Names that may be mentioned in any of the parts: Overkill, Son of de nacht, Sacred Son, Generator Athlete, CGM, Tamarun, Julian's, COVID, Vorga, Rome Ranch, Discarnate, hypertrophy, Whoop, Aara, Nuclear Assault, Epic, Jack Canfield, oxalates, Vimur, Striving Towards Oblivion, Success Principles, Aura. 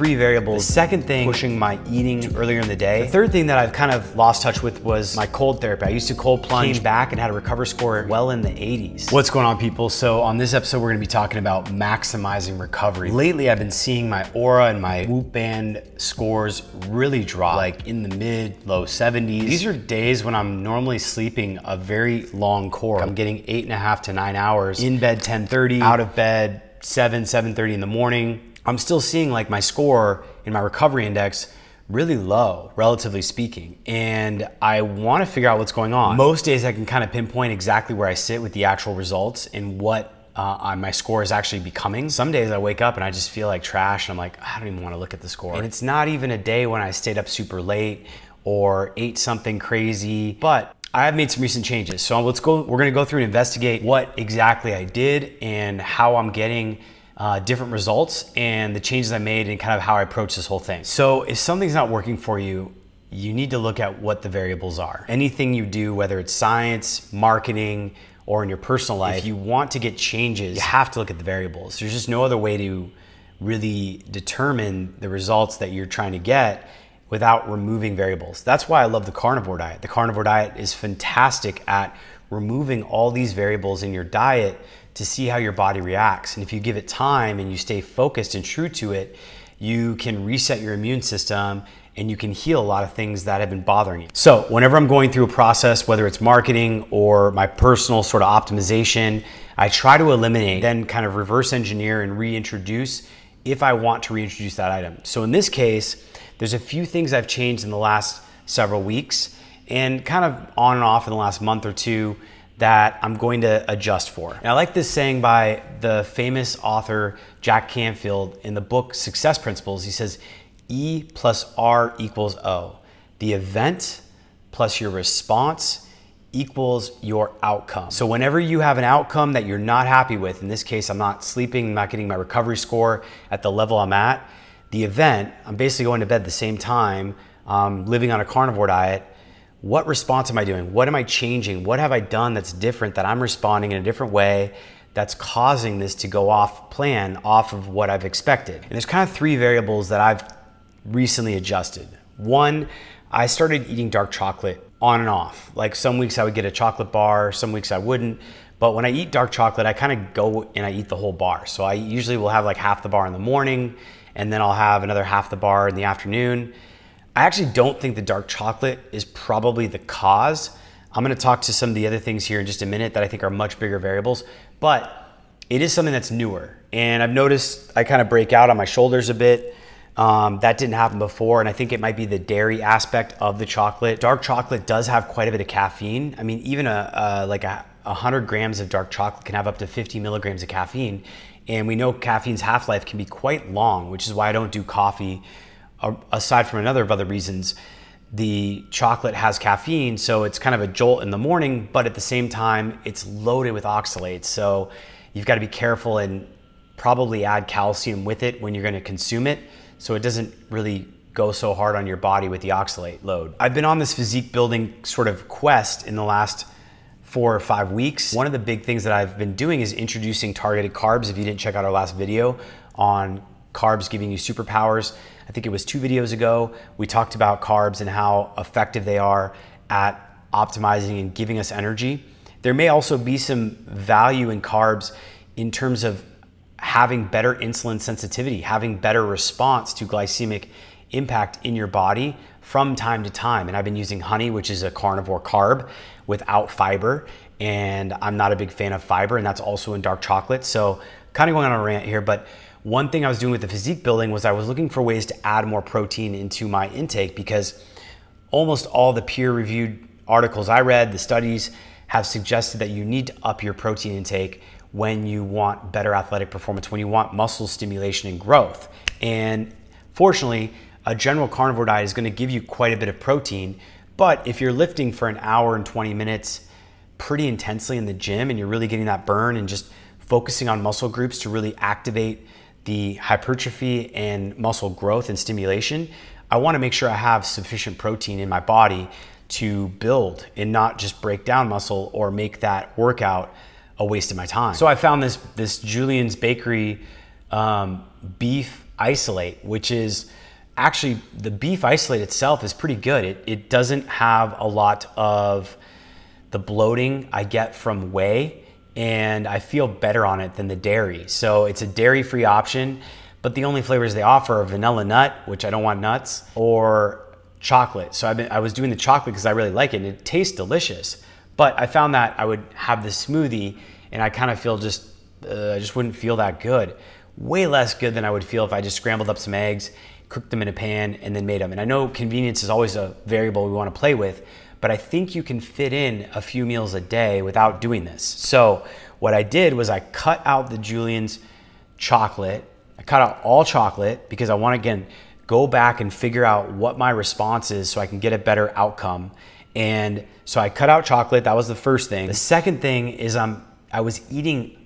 three variables. The second thing, pushing my eating earlier in the day. The third thing that I've kind of lost touch with was my cold therapy. I used to cold plunge, came back and had a recover score well in the 80s. What's going on, people? So on this episode, we're gonna be talking about maximizing recovery. Lately, I've been seeing my Aura and my Whoop band scores really drop, like in the mid, low 70s. These are days when I'm normally sleeping a very long core. I'm getting 8.5 to 9 hours, in bed 10:30, out of bed 7:30 in the morning. I'm still seeing like my score in my recovery index really low, relatively speaking. And I wanna figure out what's going on. Most days I can kind of pinpoint exactly where I sit with the actual results and what my score is actually becoming. Some days I wake up and I just feel like trash and I'm like, I don't even wanna look at the score. And it's not even a day when I stayed up super late or ate something crazy, but I have made some recent changes. So let's go, we're gonna go through and investigate what exactly I did and how I'm getting different results and the changes I made and kind of how I approach this whole thing. So if something's not working for you, you need to look at what the variables are. Anything you do, whether it's science, marketing, or in your personal life, if you want to get changes, you have to look at the variables. There's just no other way to really determine the results that you're trying to get without removing variables. That's why I love the carnivore diet. The carnivore diet is fantastic at removing all these variables in your diet to see how your body reacts. And if you give it time and you stay focused and true to it, you can reset your immune system and you can heal a lot of things that have been bothering you. So whenever I'm going through a process, whether it's marketing or my personal sort of optimization, I try to eliminate, then kind of reverse engineer and reintroduce if I want to reintroduce that item. So in this case, there's a few things I've changed in the last several weeks and kind of on and off in the last month or two that I'm going to adjust for. And I like this saying by the famous author, Jack Canfield, in the book Success Principles. He says, E plus R equals O. The event plus your response equals your outcome. So whenever you have an outcome that you're not happy with, in this case, I'm not sleeping, I'm not getting my recovery score at the level I'm at, the event, I'm basically going to bed the same time, living on a carnivore diet, what response am I doing? What am I changing? What have I done that's different, that I'm responding in a different way that's causing this to go off plan, off of what I've expected? And there's kind of three variables that I've recently adjusted. One, I started eating dark chocolate on and off. Like some weeks I would get a chocolate bar, some weeks I wouldn't. But when I eat dark chocolate, I kind of go and I eat the whole bar. So I usually will have like half the bar in the morning and then I'll have another half the bar in the afternoon. I actually don't think the dark chocolate is probably the cause. I'm gonna talk to some of the other things here in just a minute that I think are much bigger variables, but it is something that's newer. And I've noticed I kind of break out on my shoulders a bit. That didn't happen before, and I think it might be the dairy aspect of the chocolate. Dark chocolate does have quite a bit of caffeine. I mean, even like 100 grams of dark chocolate can have up to 50 milligrams of caffeine. And we know caffeine's half-life can be quite long, which is why I don't do coffee. Aside from another of other reasons, the chocolate has caffeine, so it's kind of a jolt in the morning, but at the same time, it's loaded with oxalates. So you've got to be careful and probably add calcium with it when you're going to consume it, so it doesn't really go so hard on your body with the oxalate load. I've been on this physique building sort of quest in the last 4 or 5 weeks. One of the big things that I've been doing is introducing targeted carbs. If you didn't check out our last video on carbs giving you superpowers, I think it was 2 videos ago, we talked about carbs and how effective they are at optimizing and giving us energy. There may also be some value in carbs in terms of having better insulin sensitivity, having better response to glycemic impact in your body from time to time. And I've been using honey, which is a carnivore carb without fiber. And I'm not a big fan of fiber, and that's also in dark chocolate. So kind of going on a rant here, but one thing I was doing with the physique building was I was looking for ways to add more protein into my intake, because almost all the peer-reviewed articles I read, the studies, have suggested that you need to up your protein intake when you want better athletic performance, when you want muscle stimulation and growth. And fortunately, a general carnivore diet is gonna give you quite a bit of protein, but if you're lifting for an hour and 20 minutes pretty intensely in the gym and you're really getting that burn and just focusing on muscle groups to really activate the hypertrophy and muscle growth and stimulation, I wanna make sure I have sufficient protein in my body to build and not just break down muscle or make that workout a waste of my time. So I found this Julian's bakery beef isolate, which is actually the beef isolate itself is pretty good. It doesn't have a lot of the bloating I get from whey, and I feel better on it than the dairy. So it's a dairy-free option, but the only flavors they offer are vanilla nut, which I don't want nuts, or chocolate. So I was doing the chocolate because I really like it, and it tastes delicious. But I found that I would have the smoothie and I kind of feel I just wouldn't feel that good. Way less good than I would feel if I just scrambled up some eggs, cooked them in a pan, and then made them. And I know convenience is always a variable we want to play with, but I think you can fit in a few meals a day without doing this. So what I did was I cut out the Julian's chocolate. I cut out all chocolate because I want to, again, go back and figure out what my response is so I can get a better outcome. And so I cut out chocolate. That was the first thing. The second thing is I was eating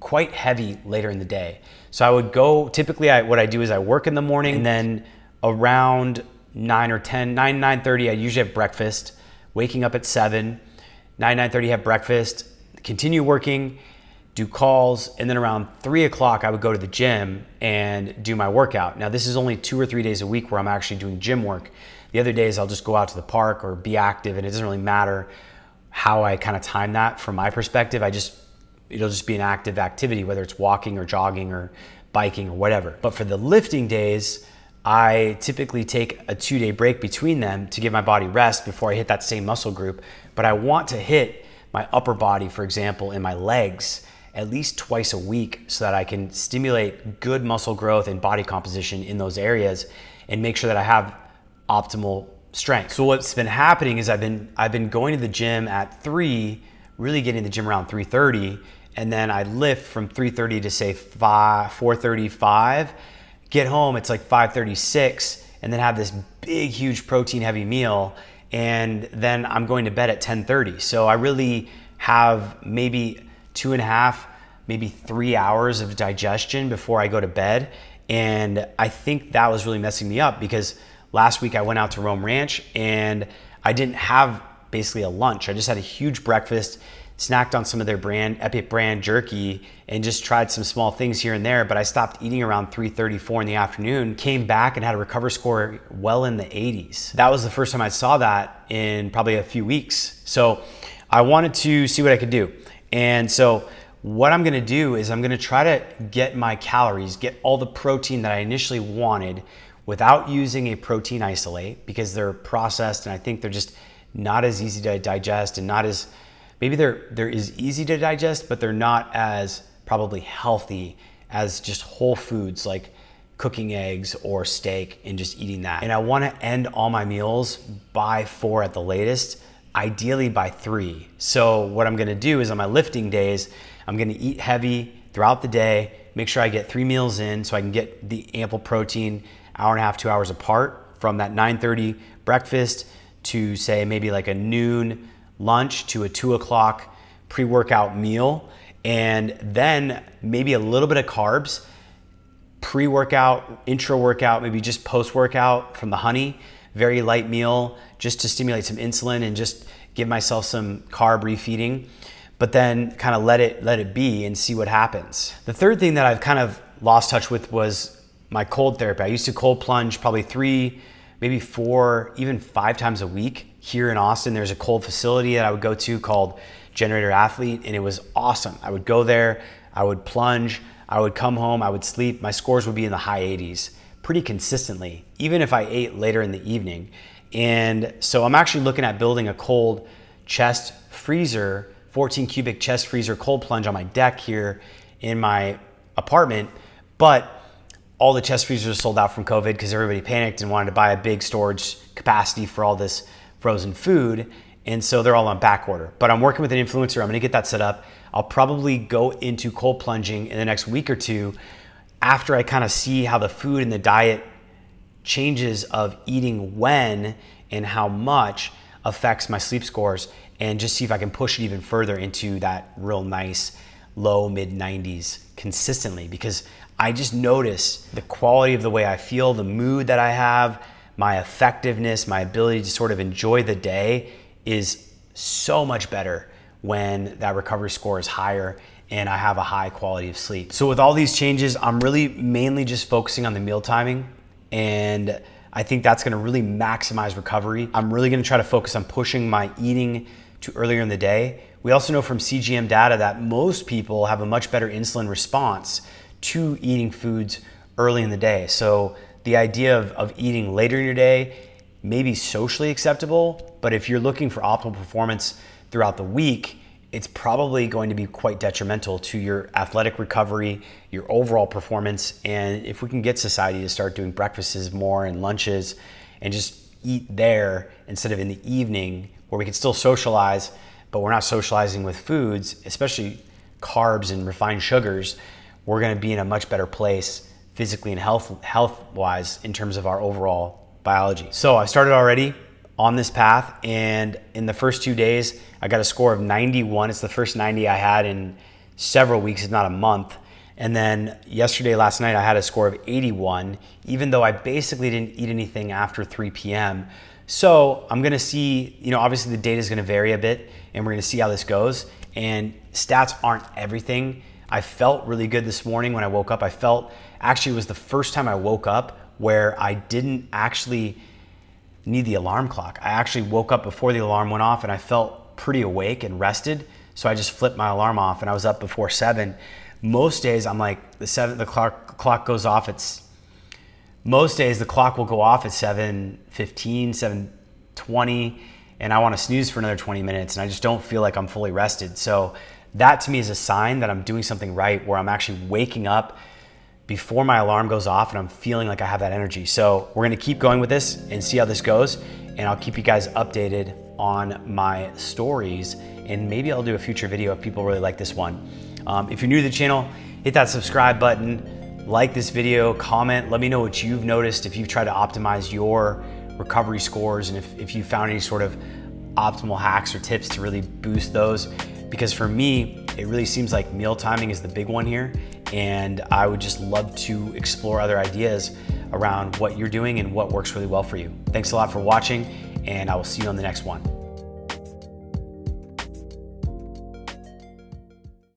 quite heavy later in the day. So I would go, what I do is I work in the morning, and then around 9:30, I usually have breakfast. Waking up at 7, 9:30, have breakfast, continue working, do calls, and then around 3 o'clock I would go to the gym and do my workout. Now this is only 2 or 3 days a week where I'm actually doing gym work. The other days I'll just go out to the park or be active, and it doesn't really matter how I kind of time that from my perspective. It'll just be an active activity, whether it's walking or jogging or biking or whatever. But for the lifting days, I typically take a 2-day break between them to give my body rest before I hit that same muscle group. But I want to hit my upper body, for example, and my legs at least twice a week so that I can stimulate good muscle growth and body composition in those areas and make sure that I have optimal strength. So what's been happening is I've been going to the gym at 3, really getting to the gym around 3:30, and then I lift from 3:30 to say 4:35. Get home, it's like 5:36, and then have this big, huge protein heavy meal. And then I'm going to bed at 10:30. So I really have maybe 2.5, maybe 3 hours of digestion before I go to bed. And I think that was really messing me up because last week I went out to Rome Ranch and I didn't have basically a lunch. I just had a huge breakfast, snacked on some of their Epic brand jerky, and just tried some small things here and there, but I stopped eating around 3:30, 4 in the afternoon, came back and had a recover score well in the 80s. That was the first time I saw that in probably a few weeks. So I wanted to see what I could do. And so what I'm gonna do is I'm gonna try to get my calories, get all the protein that I initially wanted without using a protein isolate, because they're processed and I think they're just not as easy to digest, and not as, maybe they're is easy to digest, but they're not as probably healthy as just whole foods like cooking eggs or steak and just eating that. And I wanna end all my meals by 4 at the latest, ideally by 3. So what I'm gonna do is on my lifting days, I'm gonna eat heavy throughout the day, make sure I get 3 meals in so I can get the ample protein, 1.5 hours, 2 hours apart, from that 9:30 breakfast to say maybe like a noon lunch to a 2 o'clock pre-workout meal, and then maybe a little bit of carbs, pre-workout, intra-workout, maybe just post-workout from the honey, very light meal just to stimulate some insulin and just give myself some carb refeeding, but then kind of let it be and see what happens. The third thing that I've kind of lost touch with was my cold therapy. I used to cold plunge probably 3, maybe 4, even 5 times a week. Here in Austin, there's a cold facility that I would go to called Generator Athlete, and it was awesome. I would go there, I would plunge, I would come home, I would sleep. My scores would be in the high 80s pretty consistently, even if I ate later in the evening. And so I'm actually looking at building a cold chest freezer, 14 cubic chest freezer cold plunge on my deck here in my apartment. But all the chest freezers are sold out from COVID because everybody panicked and wanted to buy a big storage capacity for all this frozen food, and so they're all on back order. But I'm working with an influencer, I'm gonna get that set up. I'll probably go into cold plunging in the next week or 2 after I kind of see how the food and the diet changes of eating when and how much affects my sleep scores, and just see if I can push it even further into that real nice low mid 90s consistently, because I just notice the quality of the way I feel, the mood that I have, my effectiveness, my ability to sort of enjoy the day is so much better when that recovery score is higher and I have a high quality of sleep. So with all these changes, I'm really mainly just focusing on the meal timing, and I think that's gonna really maximize recovery. I'm really gonna try to focus on pushing my eating to earlier in the day. We also know from CGM data that most people have a much better insulin response to eating foods early in the day. So the idea of eating later in your day may be socially acceptable, but if you're looking for optimal performance throughout the week, it's probably going to be quite detrimental to your athletic recovery, your overall performance. And if we can get society to start doing breakfasts more and lunches and just eat there instead of in the evening, where we can still socialize, but we're not socializing with foods, especially carbs and refined sugars, we're gonna be in a much better place physically and health-wise in terms of our overall biology. So I started already on this path, and in the first 2 days, I got a score of 91. It's the first 90 I had in several weeks, if not a month. And then yesterday, last night, I had a score of 81, even though I basically didn't eat anything after 3 p.m. So I'm gonna see, obviously the data is gonna vary a bit, and we're gonna see how this goes. And stats aren't everything. I felt really good this morning when I woke up. I felt, actually it was the first time I woke up where I didn't actually need the alarm clock. I actually woke up before the alarm went off and I felt pretty awake and rested. So I just flipped my alarm off and I was up before 7. Most days I'm like, the clock goes off. Most days the clock will go off at 7:15, 7:20, and I want to snooze for another 20 minutes and I just don't feel like I'm fully rested. So that to me is a sign that I'm doing something right, where I'm actually waking up before my alarm goes off and I'm feeling like I have that energy. So we're gonna keep going with this and see how this goes, and I'll keep you guys updated on my stories, and maybe I'll do a future video if people really like this one. If you're new to the channel, hit that subscribe button, like this video, comment, let me know what you've noticed, if you've tried to optimize your recovery scores, and if you found any sort of optimal hacks or tips to really boost those. Because for me, it really seems like meal timing is the big one here, and I would just love to explore other ideas around what you're doing and what works really well for you. Thanks a lot for watching, and I will see you on the next one.